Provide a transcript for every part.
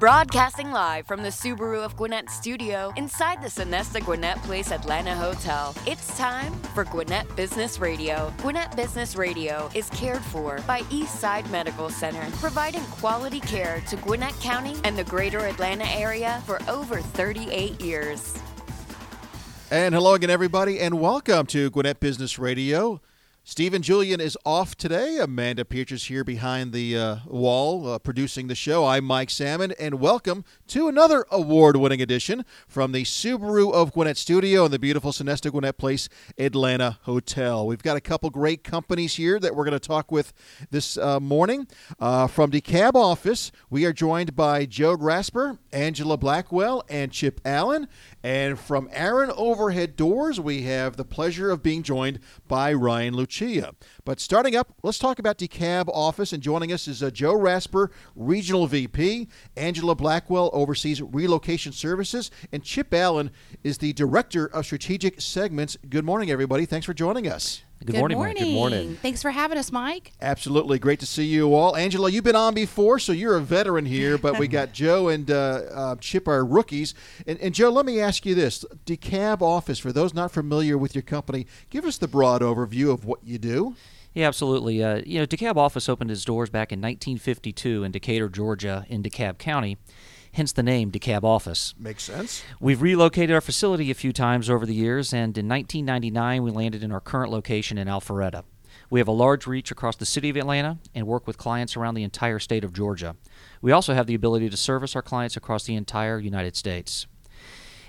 Broadcasting live from the Subaru of Gwinnett studio inside the Sonesta Gwinnett Place Atlanta Hotel, it's time for Gwinnett Business Radio. Gwinnett Business Radio is cared for by Eastside Medical Center, providing quality care to Gwinnett County and the greater Atlanta area for over 38 years. And hello again, everybody, and welcome to Gwinnett Business Radio. Stephen Julian is off today. Amanda Pierce is here behind the wall producing the show. I'm Mike Salmon, and welcome to another award-winning edition from the Subaru of Gwinnett Studio and the beautiful Sonesta Gwinnett Place Atlanta Hotel. We've got a couple great companies here that we're going to talk with this morning. From DeKalb Office, we are joined by Joe Rasper, Angela Blackwell, and Chip Allen. And from Aaron Overhead Doors, we have the pleasure of being joined by Ryan Lucia. But starting up, let's talk about DeKalb Office, and joining us is Joe Rasper, Regional VP. Angela Blackwell oversees Relocation Services, and Chip Allen is the Director of Strategic Segments. Good morning, everybody. Thanks for joining us. Good morning, Mike. Good morning. Thanks for having us, Mike. Absolutely. Great to see you all. Angela, you've been on before, so you're a veteran here, but we got Joe and Chip are rookies. And Joe, let me ask you this. DeKalb Office, for those not familiar with your company, give us the broad overview of what you do. Yeah, absolutely. DeKalb Office opened its doors back in 1952 in Decatur, Georgia, in DeKalb County. Hence the name DeKalb Office. Makes sense. We've relocated our facility a few times over the years, and in 1999 we landed in our current location in Alpharetta. We have a large reach across the city of Atlanta and work with clients around the entire state of Georgia. We also have the ability to service our clients across the entire United States.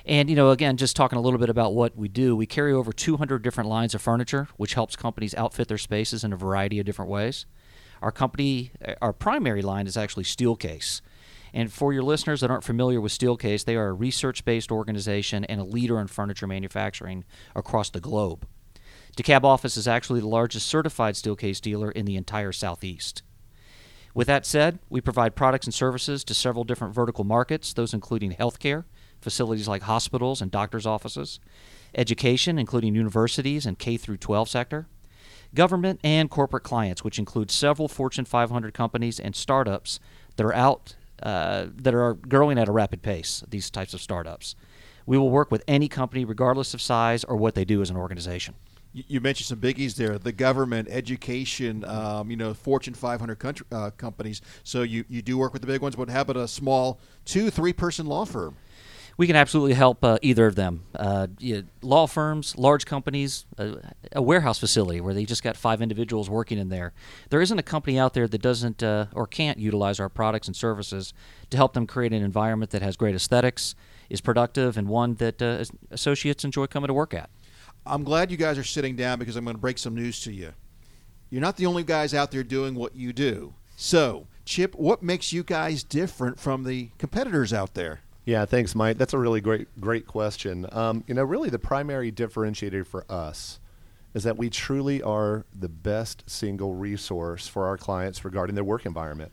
And, again, just talking a little bit about what we do, we carry over 200 different lines of furniture, which helps companies outfit their spaces in a variety of different ways. Our primary line is actually Steelcase. And for your listeners that aren't familiar with Steelcase, they are a research-based organization and a leader in furniture manufacturing across the globe. DeKalb Office is actually the largest certified Steelcase dealer in the entire Southeast. With that said, we provide products and services to several different vertical markets, those including healthcare, facilities like hospitals and doctor's offices, education, including universities and K-12 sector, government and corporate clients, which includes several Fortune 500 companies and startups that are growing at a rapid pace, these types of startups. We will work with any company regardless of size or what they do as an organization. You mentioned some biggies there, the government, education, Fortune 500 companies. So you do work with the big ones, but how about a small 2-3 person law firm? We can absolutely help either of them. Law firms, large companies, a warehouse facility where they just got 5 individuals working in there. There isn't a company out there that doesn't or can't utilize our products and services to help them create an environment that has great aesthetics, is productive, and one that associates enjoy coming to work at. I'm glad you guys are sitting down because I'm going to break some news to you. You're not the only guys out there doing what you do. So, Chip, what makes you guys different from the competitors out there? Yeah, thanks, Mike. That's a really great question. Really the primary differentiator for us is that we truly are the best single resource for our clients regarding their work environment.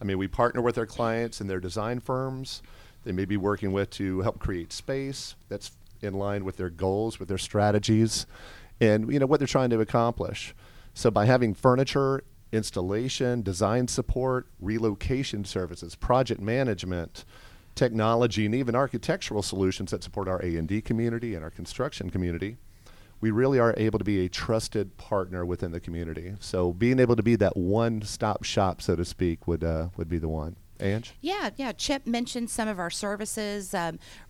I mean, we partner with our clients and their design firms they may be working with to help create space that's in line with their goals, with their strategies, and what they're trying to accomplish. So by having furniture, installation, design support, relocation services, project management, technology, and even architectural solutions that support our A&D community and our construction community, we really are able to be a trusted partner within the community. So being able to be that one-stop shop, so to speak, would be the one. Ange? Yeah. Chip mentioned some of our services.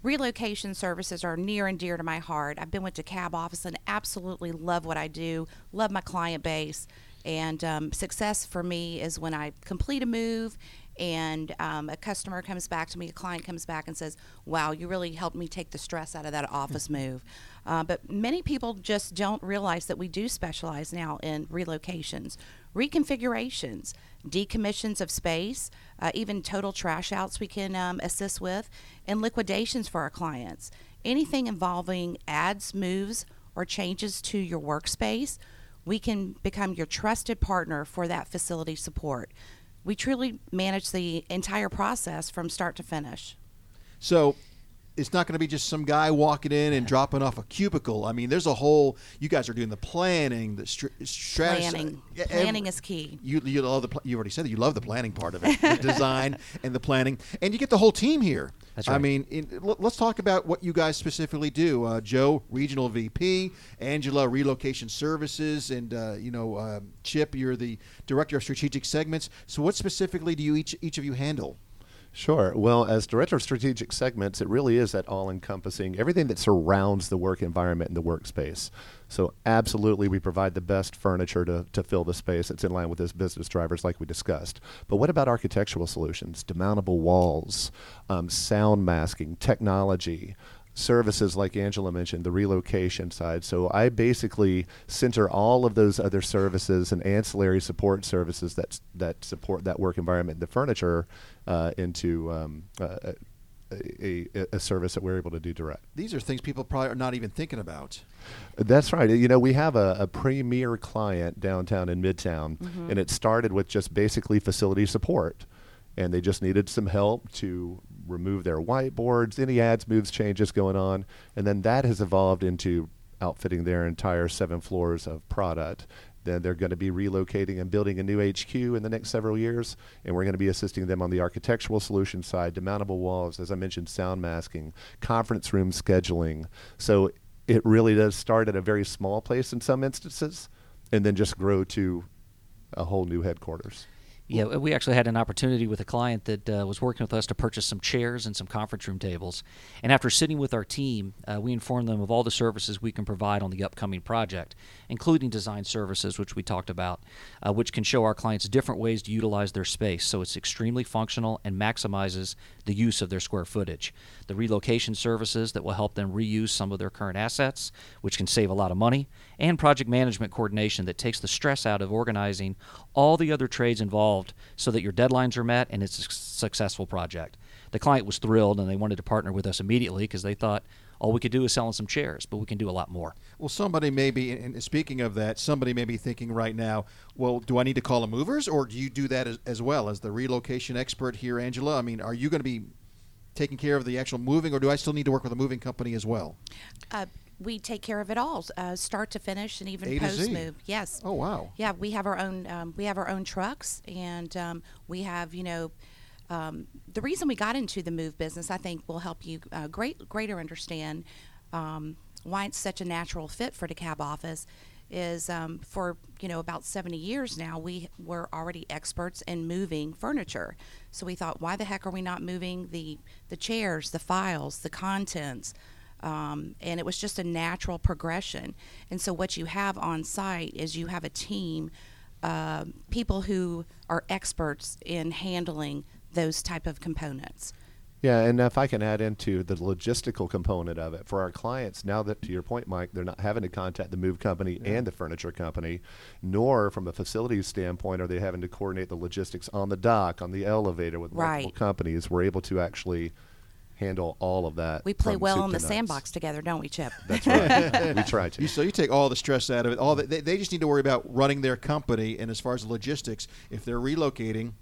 Relocation services are near and dear to my heart. I've been with DeKalb Office and absolutely love what I do, love my client base, and success for me is when I complete a move and a client comes back and says, wow, you really helped me take the stress out of that office move. But many people just don't realize that we do specialize now in relocations, reconfigurations, decommissions of space, even total trash outs we can assist with, and liquidations for our clients. Anything involving adds, moves, or changes to your workspace, we can become your trusted partner for that facility support. We truly manage the entire process from start to finish. So it's not going to be just some guy walking in and dropping off a cubicle. I mean, there's a whole, you guys are doing the planning, the strategy. Planning is key. You love the, you already said that you love the planning part of it, the design and the planning. And you get the whole team here. That's right. I mean, let's talk about what you guys specifically do. Joe, Regional VP, Angela, Relocation Services, and, Chip, you're the Director of Strategic Segments. So what specifically do you each of you handle? Sure. Well, as Director of Strategic Segments, it really is that all-encompassing, everything that surrounds the work environment and the workspace. So absolutely, we provide the best furniture to fill the space that's in line with those business drivers like we discussed. But what about architectural solutions, demountable walls, sound masking, technology, services like Angela mentioned, the relocation side. So I basically center all of those other services and ancillary support services that support that work environment, the furniture, into a service that we're able to do direct. These are things people probably are not even thinking about. That's right. You know, we have a premier client downtown in Midtown, mm-hmm. and it started with just basically facility support. And they just needed some help to remove their whiteboards, any ads, moves, changes going on. And then that has evolved into outfitting their entire 7 floors of product. Then they're going to be relocating and building a new HQ in the next several years. And we're going to be assisting them on the architectural solution side, demountable walls, as I mentioned, sound masking, conference room scheduling. So it really does start at a very small place in some instances and then just grow to a whole new headquarters. Yeah, we actually had an opportunity with a client that was working with us to purchase some chairs and some conference room tables. And after sitting with our team, we informed them of all the services we can provide on the upcoming project, including design services, which we talked about, which can show our clients different ways to utilize their space. So it's extremely functional and maximizes the use of their square footage. The relocation services that will help them reuse some of their current assets, which can save a lot of money, and project management coordination that takes the stress out of organizing all the other trades involved, so that your deadlines are met and it's a successful project. The client was thrilled and they wanted to partner with us immediately because they thought all we could do is selling some chairs, but we can do a lot more. Well, somebody may be, and speaking of that, somebody may be thinking right now, well, do I need to call them movers, or do you do that as well as the relocation expert here, Angela? I mean, are you going to be taking care of the actual moving, or do I still need to work with a moving company as well? We take care of it all, start to finish, and even post move. Yes. Oh wow. Yeah, we have our own. We have our own trucks, and we have the reason we got into the move business, I think, will help you greater understand why it's such a natural fit for DeKalb Office. Is for about 70 years now, we were already experts in moving furniture. So we thought, why the heck are we not moving the chairs, the files, the contents? And it was just a natural progression. And so what you have on site is you have a team, people who are experts in handling those type of components. Yeah, and if I can add into the logistical component of it, for our clients, now that, to your point, Mike, they're not having to contact the move company and the furniture company, nor from a facilities standpoint are they having to coordinate the logistics on the dock, on the elevator with multiple companies. We're able to actually handle all of that. We play well in the sandbox together, don't we, Chip? That's right. We try to. So you take all the stress out of it. They just need to worry about running their company, and as far as logistics, if they're relocating.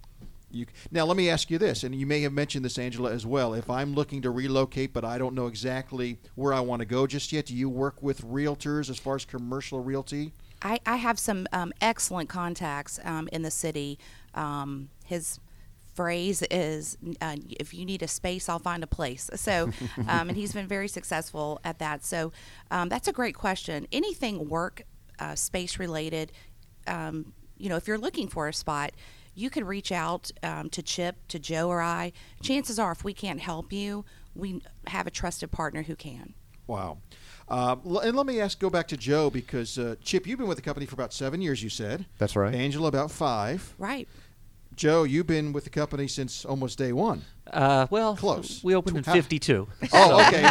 Now let me ask you this, and you may have mentioned this, Angela, as well. If I'm looking to relocate but I don't know exactly where I want to go just yet, do you work with realtors as far as commercial realty? I have some excellent contacts in the city. His phrase is, if you need a space, I'll find a place. So, and he's been very successful at that. So that's a great question. Anything work space related, if you're looking for a spot, you can reach out to Chip, to Joe, or I. Chances are, if we can't help you, we have a trusted partner who can. Wow. And let me go back to Joe, because Chip, you've been with the company for about 7 years, you said. That's right. Angela, about 5. Right. Joe, you've been with the company since almost day one. Close. We opened in 52. Oh, okay.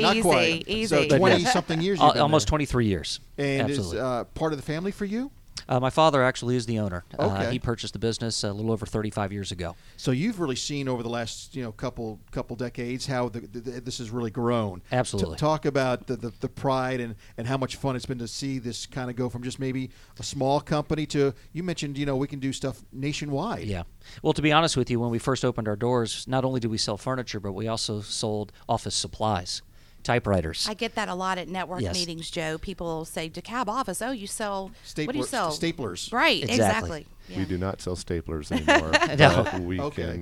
Not quite. Easy. So 20-something years. Almost 23 years. And absolutely. Is part of the family for you? My father actually is the owner. Okay. He purchased the business a little over 35 years ago. So you've really seen over the last couple decades how this has really grown. Absolutely. Talk about the pride and how much fun it's been to see this kind of go from just maybe a small company to, you mentioned, we can do stuff nationwide. Yeah. Well, to be honest with you, when we first opened our doors, not only did we sell furniture, but we also sold office supplies. Typewriters. I get that a lot at network meetings, Joe. People say, DeKalb Office, you sell, what do you sell? Staplers. Right, exactly. Yeah. We do not sell staplers anymore. No. We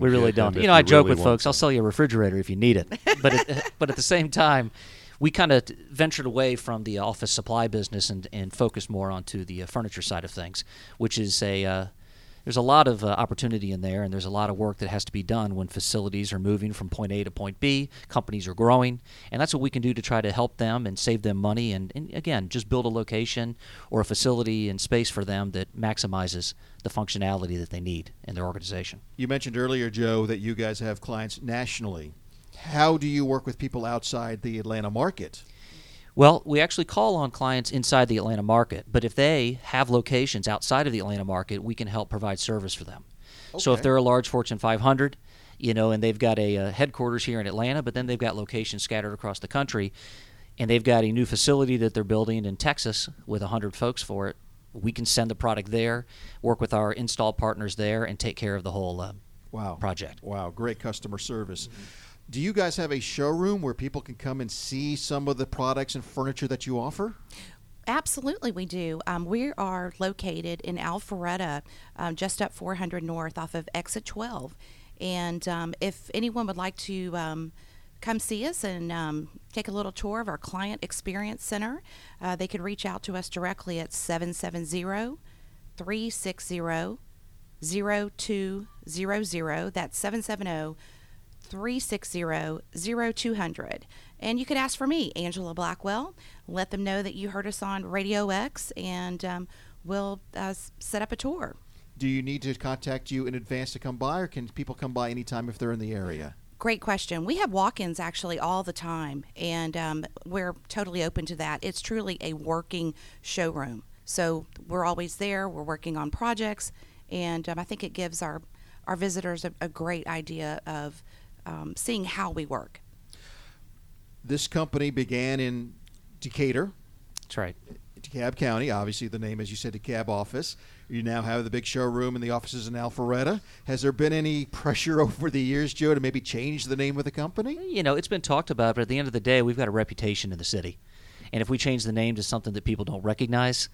really don't. I joke with folks, I'll sell you a refrigerator if you need it. But but at the same time, we kind of ventured away from the office supply business and focused more onto the furniture side of things, which is there's a lot of opportunity in there, and there's a lot of work that has to be done when facilities are moving from point A to point B, companies are growing, and that's what we can do to try to help them and save them money and again, just build a location or a facility and space for them that maximizes the functionality that they need in their organization. You mentioned earlier, Joe, that you guys have clients nationally. How do you work with people outside the Atlanta market? Well, we actually call on clients inside the Atlanta market, but if they have locations outside of the Atlanta market, we can help provide service for them. Okay. So if they're a large Fortune 500, and they've got a headquarters here in Atlanta, but then they've got locations scattered across the country, and they've got a new facility that they're building in Texas with 100 folks for it, we can send the product there, work with our install partners there, and take care of the whole project. Wow, great customer service. Mm-hmm. Do you guys have a showroom where people can come and see some of the products and furniture that you offer? Absolutely, we do. We are located in Alpharetta, just up 400 North off of Exit 12. And if anyone would like to come see us and take a little tour of our Client Experience Center, they could reach out to us directly at 770-360-0200. That's 770-360-0200, and you could ask for me, Angela Blackwell. Let them know that you heard us on Radio X, and we'll set up a tour. Do you need to contact you in advance to come by, or can people come by anytime if they're in the area? Great question. We have walk-ins actually all the time, and we're totally open to that. It's truly a working showroom, so we're always there. We're working on projects, and I think it gives our visitors a great idea of seeing how we work. This company began in Decatur. That's right. DeKalb County, obviously the name, as you said, DeKalb Office. You now have the big showroom and the offices in Alpharetta. Has there been any pressure over the years, Joe, to maybe change the name of the company? It's been talked about, but at the end of the day, we've got a reputation in the city. And if we change the name to something that people don't recognize,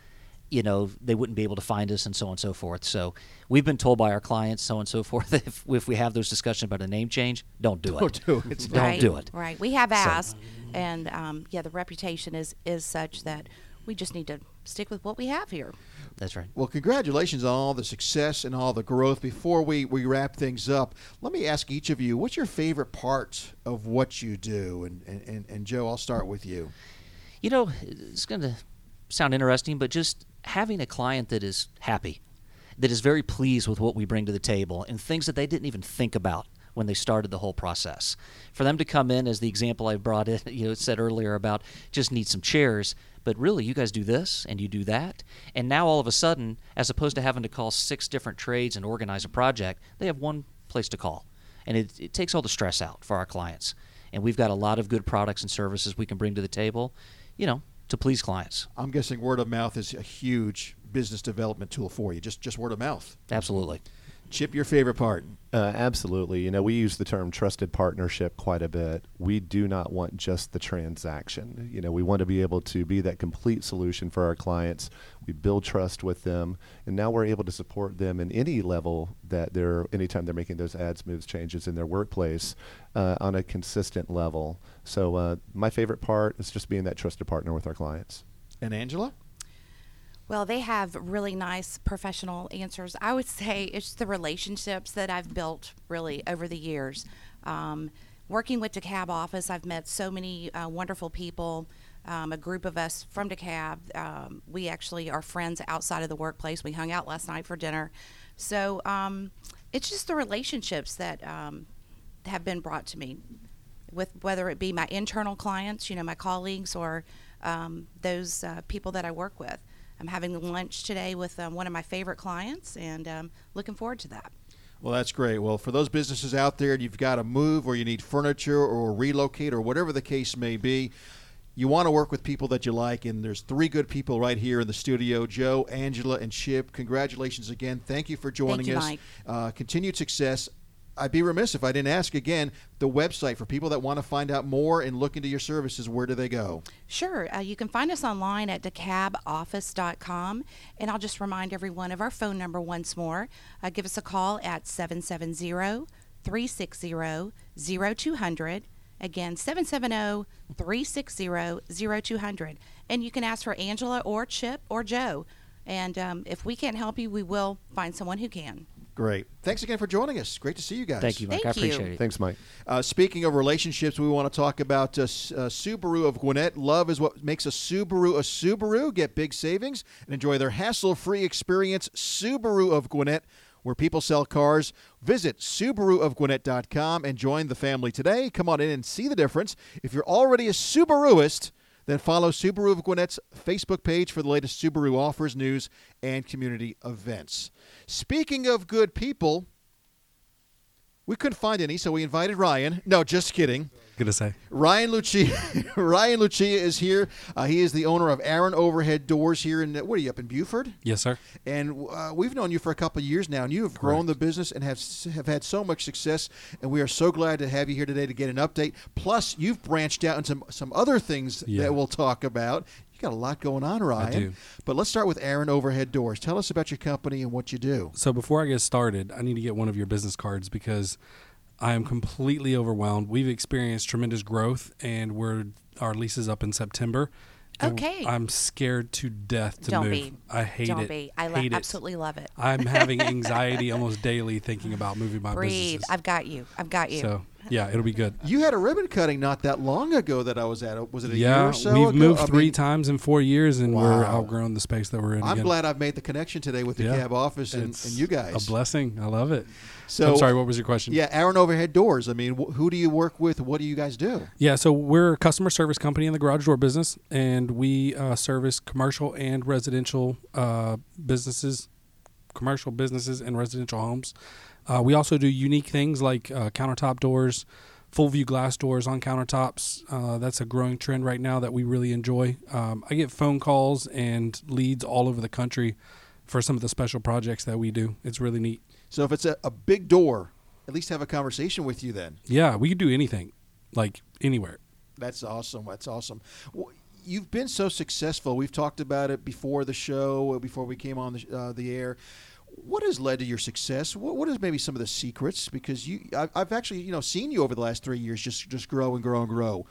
they wouldn't be able to find us, and so on and so forth. So we've been told by our clients, so on and so forth, if we have those discussions about a name change, don't do it. Don't do it. Right. We have asked, and the reputation is such that we just need to stick with what we have here. That's right. Well, congratulations on all the success and all the growth. Before we wrap things up, let me ask each of you, what's your favorite part of what you do? And Joe, I'll start with you. It's going to sound interesting, but just having a client that is happy, that is very pleased with what we bring to the table and things that they didn't even think about when they started the whole process. For them to come in, as the example I brought in, said earlier about just need some chairs, but really you guys do this and you do that. And now all of a sudden, as opposed to having to call 6 different trades and organize a project, they have one place to call. And it takes all the stress out for our clients. And we've got a lot of good products and services we can bring to the table, to please clients. I'm guessing word of mouth is a huge business development tool for you. Just word of mouth. Absolutely. Chip, your favorite part? Absolutely. We use the term trusted partnership quite a bit. We do not want just the transaction. We want to be able to be that complete solution for our clients. We build trust with them, and now we're able to support them in any level that anytime they're making those adds, moves, changes in their workplace on a consistent level. So my favorite part is just being that trusted partner with our clients. And Angela? Well, they have really nice professional answers. I would say it's the relationships that I've built really over the years. Working with DeKalb Office, I've met so many wonderful people. A group of us from DeKalb, we actually are friends outside of the workplace. We hung out last night for dinner. So it's just the relationships that have been brought to me, with whether it be my internal clients, my colleagues, or those people that I work with. I'm having lunch today with one of my favorite clients, and looking forward to that. Well, that's great. Well, for those businesses out there, you've got to move or you need furniture or relocate or whatever the case may be, you want to work with people that you like, and there's three good people right here in the studio, Joe, Angela, and Chip. Congratulations again. Thank you for joining us. Mike. Continued success. I'd be remiss if I didn't ask again, the website for people that want to find out more and look into your services, where do they go? Sure. You can find us online at dekalboffice.com, and I'll just remind everyone of our phone number once more. Give us a call at 770-360-0200. Again, 770-360-0200. And you can ask for Angela or Chip or Joe. And if we can't help you, we will find someone who can. Great. Thanks again for joining us. Great to see you guys. Thank you, Mike. I appreciate it. Thanks, Mike. Speaking of relationships, we want to talk about Subaru of Gwinnett. Love is what makes a Subaru a Subaru. Get big savings and enjoy their hassle-free experience. Subaru of Gwinnett, where people sell cars. Visit SubaruofGwinnett.com and join the family today. Come on in and see the difference. If you're already a Subaruist, then follow Subaru of Gwinnett's Facebook page for the latest Subaru offers, news, and community events. Speaking of good people, we couldn't find any, so we invited Ryan. No, just kidding. Good to say. Ryan Lucia. Ryan Lucia is here. He is the owner of Aaron Overhead Doors here in, what are you, up in Buford? Yes, sir. And we've known you for a couple of years now, and you have grown the business and have had so much success, and we are so glad to have you here today to get an update. Plus, you've branched out into some other things that we'll talk about. Got a lot going on, Ryan. I do. But let's start with Aaron Overhead Doors. Tell us about your company and what you do. So before I get started, I need to get one of your business cards because I am completely overwhelmed. We've experienced tremendous growth, and our lease is up in September. Okay. I'm scared to death to move. Don't be. I hate it. Don't be. I absolutely love it. I'm having anxiety almost daily thinking about moving my businesses. I've got you. So. Yeah, it'll be good. You had a ribbon cutting not that long ago that I was at. Was it a year or so ago? Yeah, we've moved three times in 4 years, and we're outgrown the space that we're in. I'm glad I've made the connection today with the DeKalb office and you guys. A blessing. I love it. So, I'm sorry, what was your question? Yeah, Aaron Overhead Doors. I mean, who do you work with? What do you guys do? Yeah, so we're a customer service company in the garage door business, and we service commercial and residential businesses, commercial businesses and residential homes. We also do unique things like countertop doors, full-view glass doors on countertops. That's a growing trend right now that we really enjoy. I get phone calls and leads all over the country for some of the special projects that we do. It's really neat. So if it's a big door, at least have a conversation with you then. Yeah, we could do anything, like anywhere. That's awesome. That's awesome. You've been so successful. We've talked about it before the show, before we came on the air. What has led to your success? What is maybe some of the secrets? Because I've actually seen you over the last 3 years just grow and grow and grow.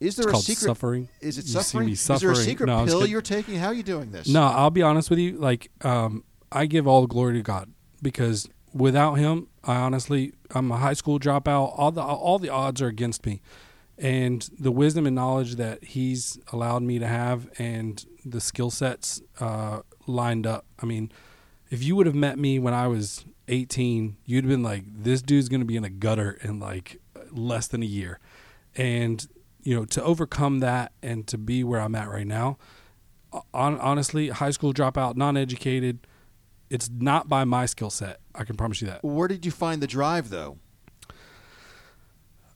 Is there a secret? Suffering. Is it suffering? Is there a secret pill you're taking? How are you doing this? No, I'll be honest with you. Like I give all the glory to God because without Him, I'm a high school dropout. All the odds are against me, and the wisdom and knowledge that He's allowed me to have and the skill sets lined up. I mean. If you would have met me when I was 18, you'd have been like, this dude's going to be in a gutter in like less than a year. And, to overcome that and to be where I'm at right now, honestly, high school dropout, non-educated, it's not by my skill set. I can promise you that. Where did you find the drive, though?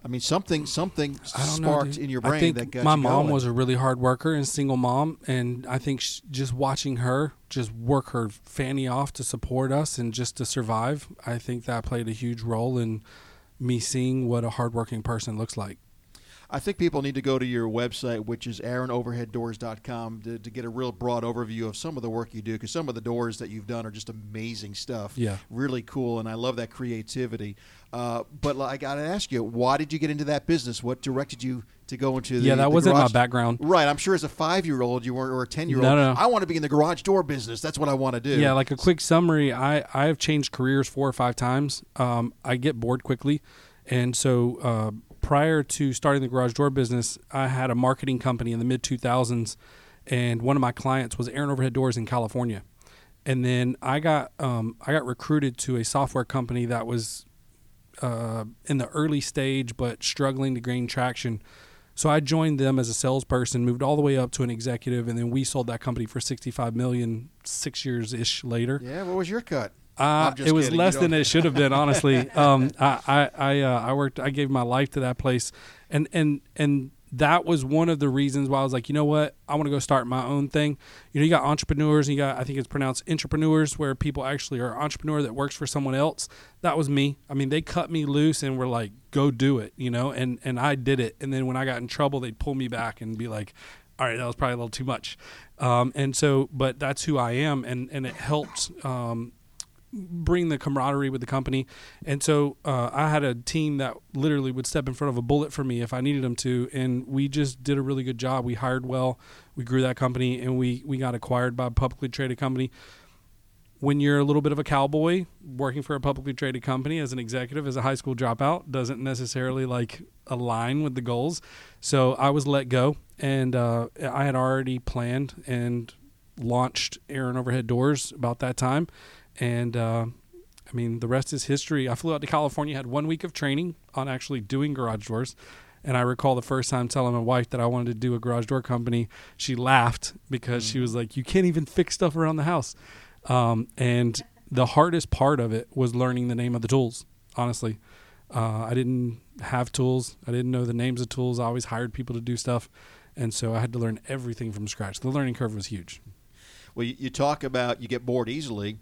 I mean, something sparked in your brain. I think that got my mom going. Was a really hard worker and single mom, and I think just watching her just work her fanny off to support us and just to survive, I think that played a huge role in me seeing what a hardworking person looks like. I think people need to go to your website, which is AaronOverheadDoors.com, to get a real broad overview of some of the work you do, because some of the doors that you've done are just amazing stuff. Yeah. Really cool, and I love that creativity. But I got to ask you, why did you get into that business? What directed you to go into the garage? Yeah, that wasn't my background. Right. I'm sure as a 5-year-old or a 10-year-old, no. I want to be in the garage door business. That's what I want to do. Yeah, like a quick summary, I have changed careers 4 or 5 times. I get bored quickly, and so prior to starting the garage door business, I had a marketing company in the mid-2000s, and one of my clients was Aaron Overhead Doors in California. And then I got recruited to a software company that was in the early stage but struggling to gain traction. So I joined them as a salesperson, moved all the way up to an executive, and then we sold that company for $65 million 6 years-ish later. Yeah, what was your cut? It was kidding. Less than it should have been, honestly. I worked. I gave my life to that place, and that was one of the reasons why I was like, you know what, I want to go start my own thing. You know, you got entrepreneurs, and you got, I think it's pronounced entrepreneurs, where people actually are an entrepreneur that works for someone else. That was me. I mean, they cut me loose and were like, go do it, you know, and I did it. And then when I got in trouble, they'd pull me back and be like, all right, that was probably a little too much. And so, but that's who I am, and it helped bring the camaraderie with the company. And so I had a team that literally would step in front of a bullet for me if I needed them to, and we just did a really good job. We hired well, we grew that company, and we got acquired by a publicly traded company. When you're a little bit of a cowboy working for a publicly traded company as an executive, as a high school dropout, doesn't necessarily like align with the goals. So I was let go, and I had already planned and launched Aaron Overhead Doors about that time. And, I mean, the rest is history. I flew out to California, had 1 week of training on actually doing garage doors. And I recall the first time telling my wife that I wanted to do a garage door company. She laughed because she was like, you can't even fix stuff around the house. And the hardest part of it was learning the name of the tools, honestly. I didn't have tools. I didn't know the names of tools. I always hired people to do stuff. And so I had to learn everything from scratch. The learning curve was huge. Well, you talk about you get bored easily.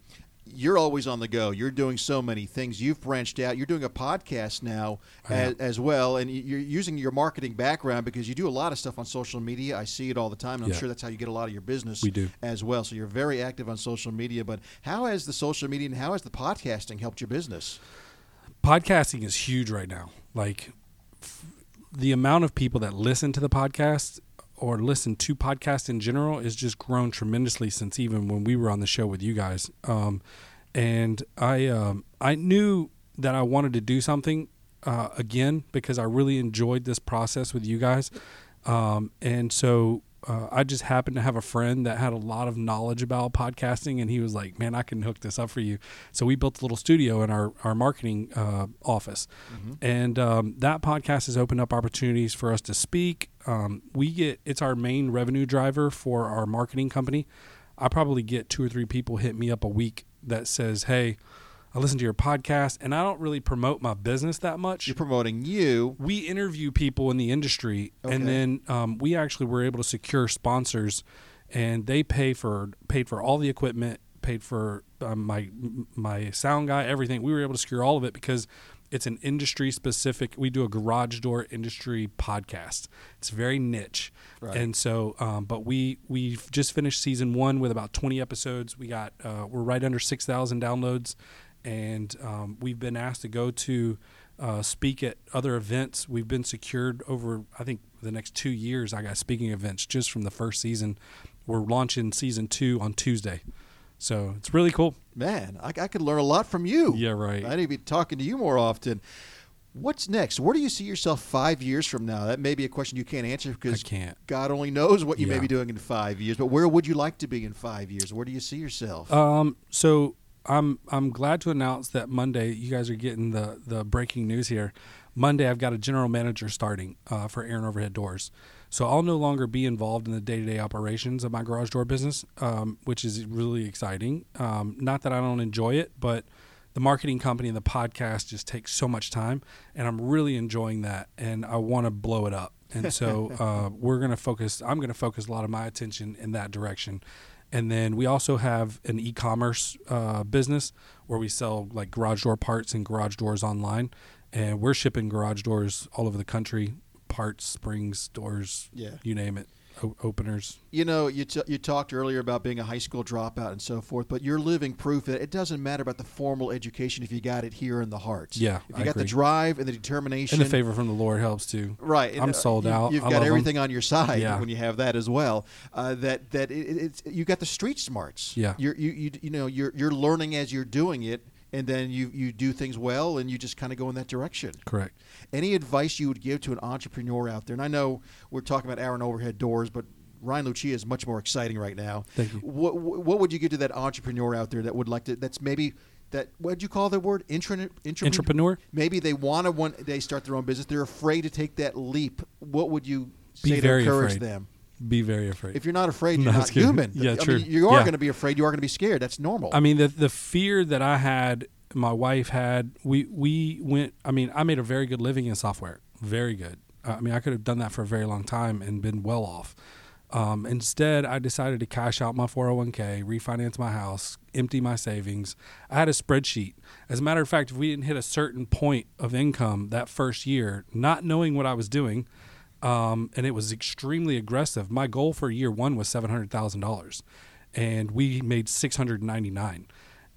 You're always on the go. You're doing so many things. You've branched out. You're doing a podcast now as well, and you're using your marketing background because you do a lot of stuff on social media. I see it all the time, and I'm sure that's how you get a lot of your business as well. So you're very active on social media. But how has the social media and how has the podcasting helped your business? Podcasting is huge right now. Like the amount of people that listen to the podcast or listen to podcasts in general is just grown tremendously since even when we were on the show with you guys. And I knew that I wanted to do something again because I really enjoyed this process with you guys. And so I just happened to have a friend that had a lot of knowledge about podcasting, and he was like, man, I can hook this up for you. So we built a little studio in our marketing office. Mm-hmm. And that podcast has opened up opportunities for us to speak. It's our main revenue driver for our marketing company. I probably get 2 or 3 people hit me up a week that says, hey, I listen to your podcast, and I don't really promote my business that much. You're promoting you. We interview people in the industry, and then we actually were able to secure sponsors, and they paid for all the equipment, paid for my sound guy, everything. We were able to secure all of it because it's an industry-specific. We do a garage door industry podcast. It's very niche, right. And so, but we've just finished season 1 with about 20 episodes. We got we're right under 6,000 downloads. And we've been asked to go to speak at other events. We've been secured over, I think, the next 2 years. I got speaking events just from the first season. We're launching season 2 on Tuesday. So it's really cool. Man, I could learn a lot from you. Yeah, right. I need to be talking to you more often. What's next? Where do you see yourself 5 years from now? That may be a question you can't answer because God only knows what you may be doing in 5 years. But where would you like to be in 5 years? Where do you see yourself? I'm glad to announce that Monday, you guys are getting the breaking news here. Monday, I've got a general manager starting for Aaron Overhead Doors. So I'll no longer be involved in the day-to-day operations of my garage door business, which is really exciting. Not that I don't enjoy it, but the marketing company and the podcast just takes so much time, and I'm really enjoying that, and I want to blow it up. And so I'm going to focus a lot of my attention in that direction. And then we also have an e-commerce business where we sell like garage door parts and garage doors online. And we're shipping garage doors all over the country, parts, springs, doors, you name it, openers. You know, you talked earlier about being a high school dropout and so forth, but you're living proof that it doesn't matter about the formal education if you got it here in the heart. Yeah, if you got the drive and the determination. And the favor from the Lord helps too. Right. And I'm sold out. You've got everything on your side when you have that as well. It's you got the street smarts. Yeah. You're learning as you're doing it. And then you do things well, and you just kind of go in that direction. Correct. Any advice you would give to an entrepreneur out there? And I know we're talking about Aaron Overhead Doors, but Ryan Lucia is much more exciting right now. Thank you. What would you give to that entrepreneur out there that would like to? That's maybe that. What'd you call the word? Entrepreneur. Maybe they start their own business. They're afraid to take that leap. what would you say to encourage them? Be very afraid. If you're not afraid, you're not human. Yeah, true. I mean, you are going to be afraid. You are going to be scared. That's normal. I mean, the fear that I had, my wife had, we went, I mean, I made a very good living in software. Very good. I mean, I could have done that for a very long time and been well off. Instead, I decided to cash out my 401k, refinance my house, empty my savings. I had a spreadsheet. As a matter of fact, if we didn't hit a certain point of income that first year, not knowing what I was doing, and it was extremely aggressive. My goal for year one was $700,000, and we made $699,000.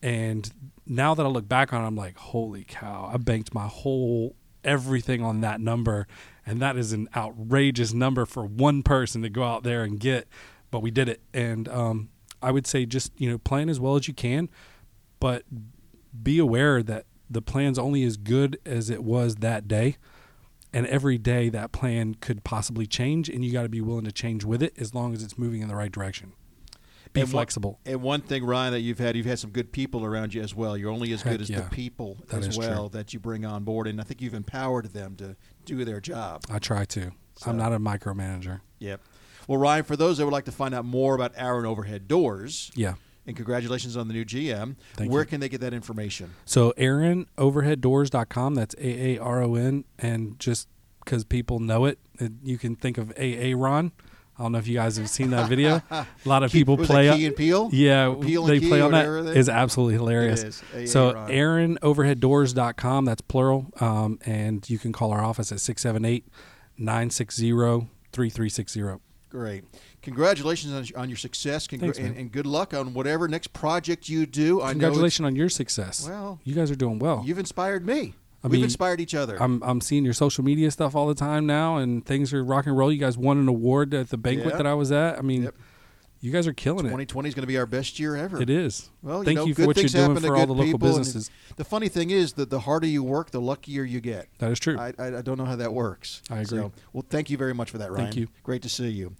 And now that I look back on it, I'm like, holy cow, I banked my whole everything on that number. And that is an outrageous number for one person to go out there and get, but we did it. And I would say just, plan as well as you can, but be aware that the plan's only as good as it was that day. And every day that plan could possibly change, and you got to be willing to change with it as long as it's moving in the right direction. Be flexible. And one thing, Ryan, that you've had some good people around you as well. You're only as good as the people as well that you bring on board, and I think you've empowered them to do their job. I try to. So, I'm not a micromanager. Yep. Well, Ryan, for those that would like to find out more about Aaron Overhead Doors, and congratulations on the new GM. Where can they get that information? So AaronOverheadDoors.com. That's AARON. And just because people know it, you can think of Aaron. I don't know if you guys have seen that video. A lot of people play on Peel. Yeah, they play on that. It's absolutely hilarious. It is. So AaronOverheadDoors.com. That's plural. And you can call our office at 678-960-3360. Great. Congratulations on your success. Thanks, and good luck on whatever next project you do. Congratulations on your success. Well, you guys are doing well. You've inspired me. We've inspired each other. I'm seeing your social media stuff all the time now, and things are rock and roll. You guys won an award at the banquet that I was at. I mean, you guys are killing it. 2020 is going to be our best year ever. It is. Well, thank you for what you're doing for all the local businesses. The funny thing is that the harder you work, the luckier you get. That is true. I don't know how that works. I agree. So, well, thank you very much for that, Ryan. Thank you. Great to see you.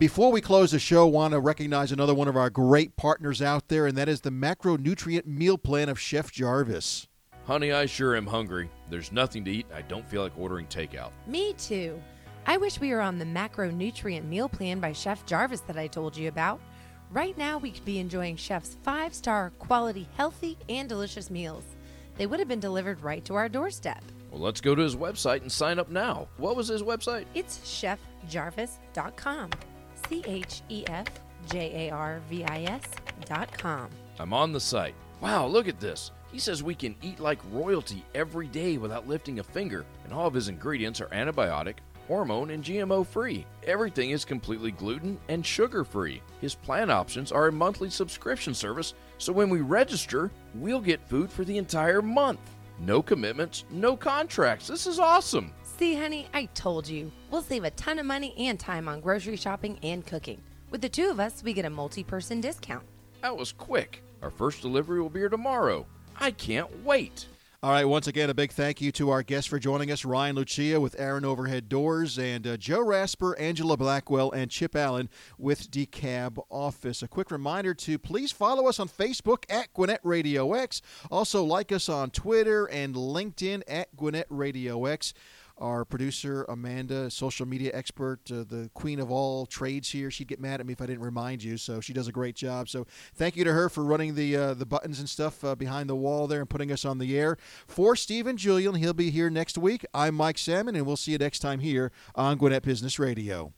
Before we close the show, I want to recognize another one of our great partners out there, and that is the Macronutrient Meal Plan of Chef Jarvis. Honey, I sure am hungry. There's nothing to eat, and I don't feel like ordering takeout. Me too. I wish we were on the macronutrient meal plan by Chef Jarvis that I told you about. Right now, we could be enjoying Chef's 5-star quality, healthy, and delicious meals. They would have been delivered right to our doorstep. Well, let's go to his website and sign up now. What was his website? It's chefjarvis.com. ChefJarvis.com. I'm on the site. Wow, look at this. He says we can eat like royalty every day without lifting a finger, and all of his ingredients are antibiotic, hormone, and GMO-free. Everything is completely gluten and sugar-free. His plan options are a monthly subscription service, so when we register, we'll get food for the entire month. No commitments, no contracts. This is awesome. See, honey, I told you. We'll save a ton of money and time on grocery shopping and cooking. With the two of us, we get a multi-person discount. That was quick. Our first delivery will be here tomorrow. I can't wait. All right, once again, a big thank you to our guests for joining us, Ryan Lucia with Aaron Overhead Doors, and Joe Rasper, Angela Blackwell, and Chip Allen with DeKalb Office. A quick reminder to please follow us on Facebook at Gwinnett Radio X. Also, like us on Twitter and LinkedIn at Gwinnett Radio X. Our producer, Amanda, social media expert, the queen of all trades here. She'd get mad at me if I didn't remind you, so she does a great job. So thank you to her for running the buttons and stuff behind the wall there and putting us on the air. For Stephen Julian, he'll be here next week. I'm Mike Salmon, and we'll see you next time here on Gwinnett Business Radio.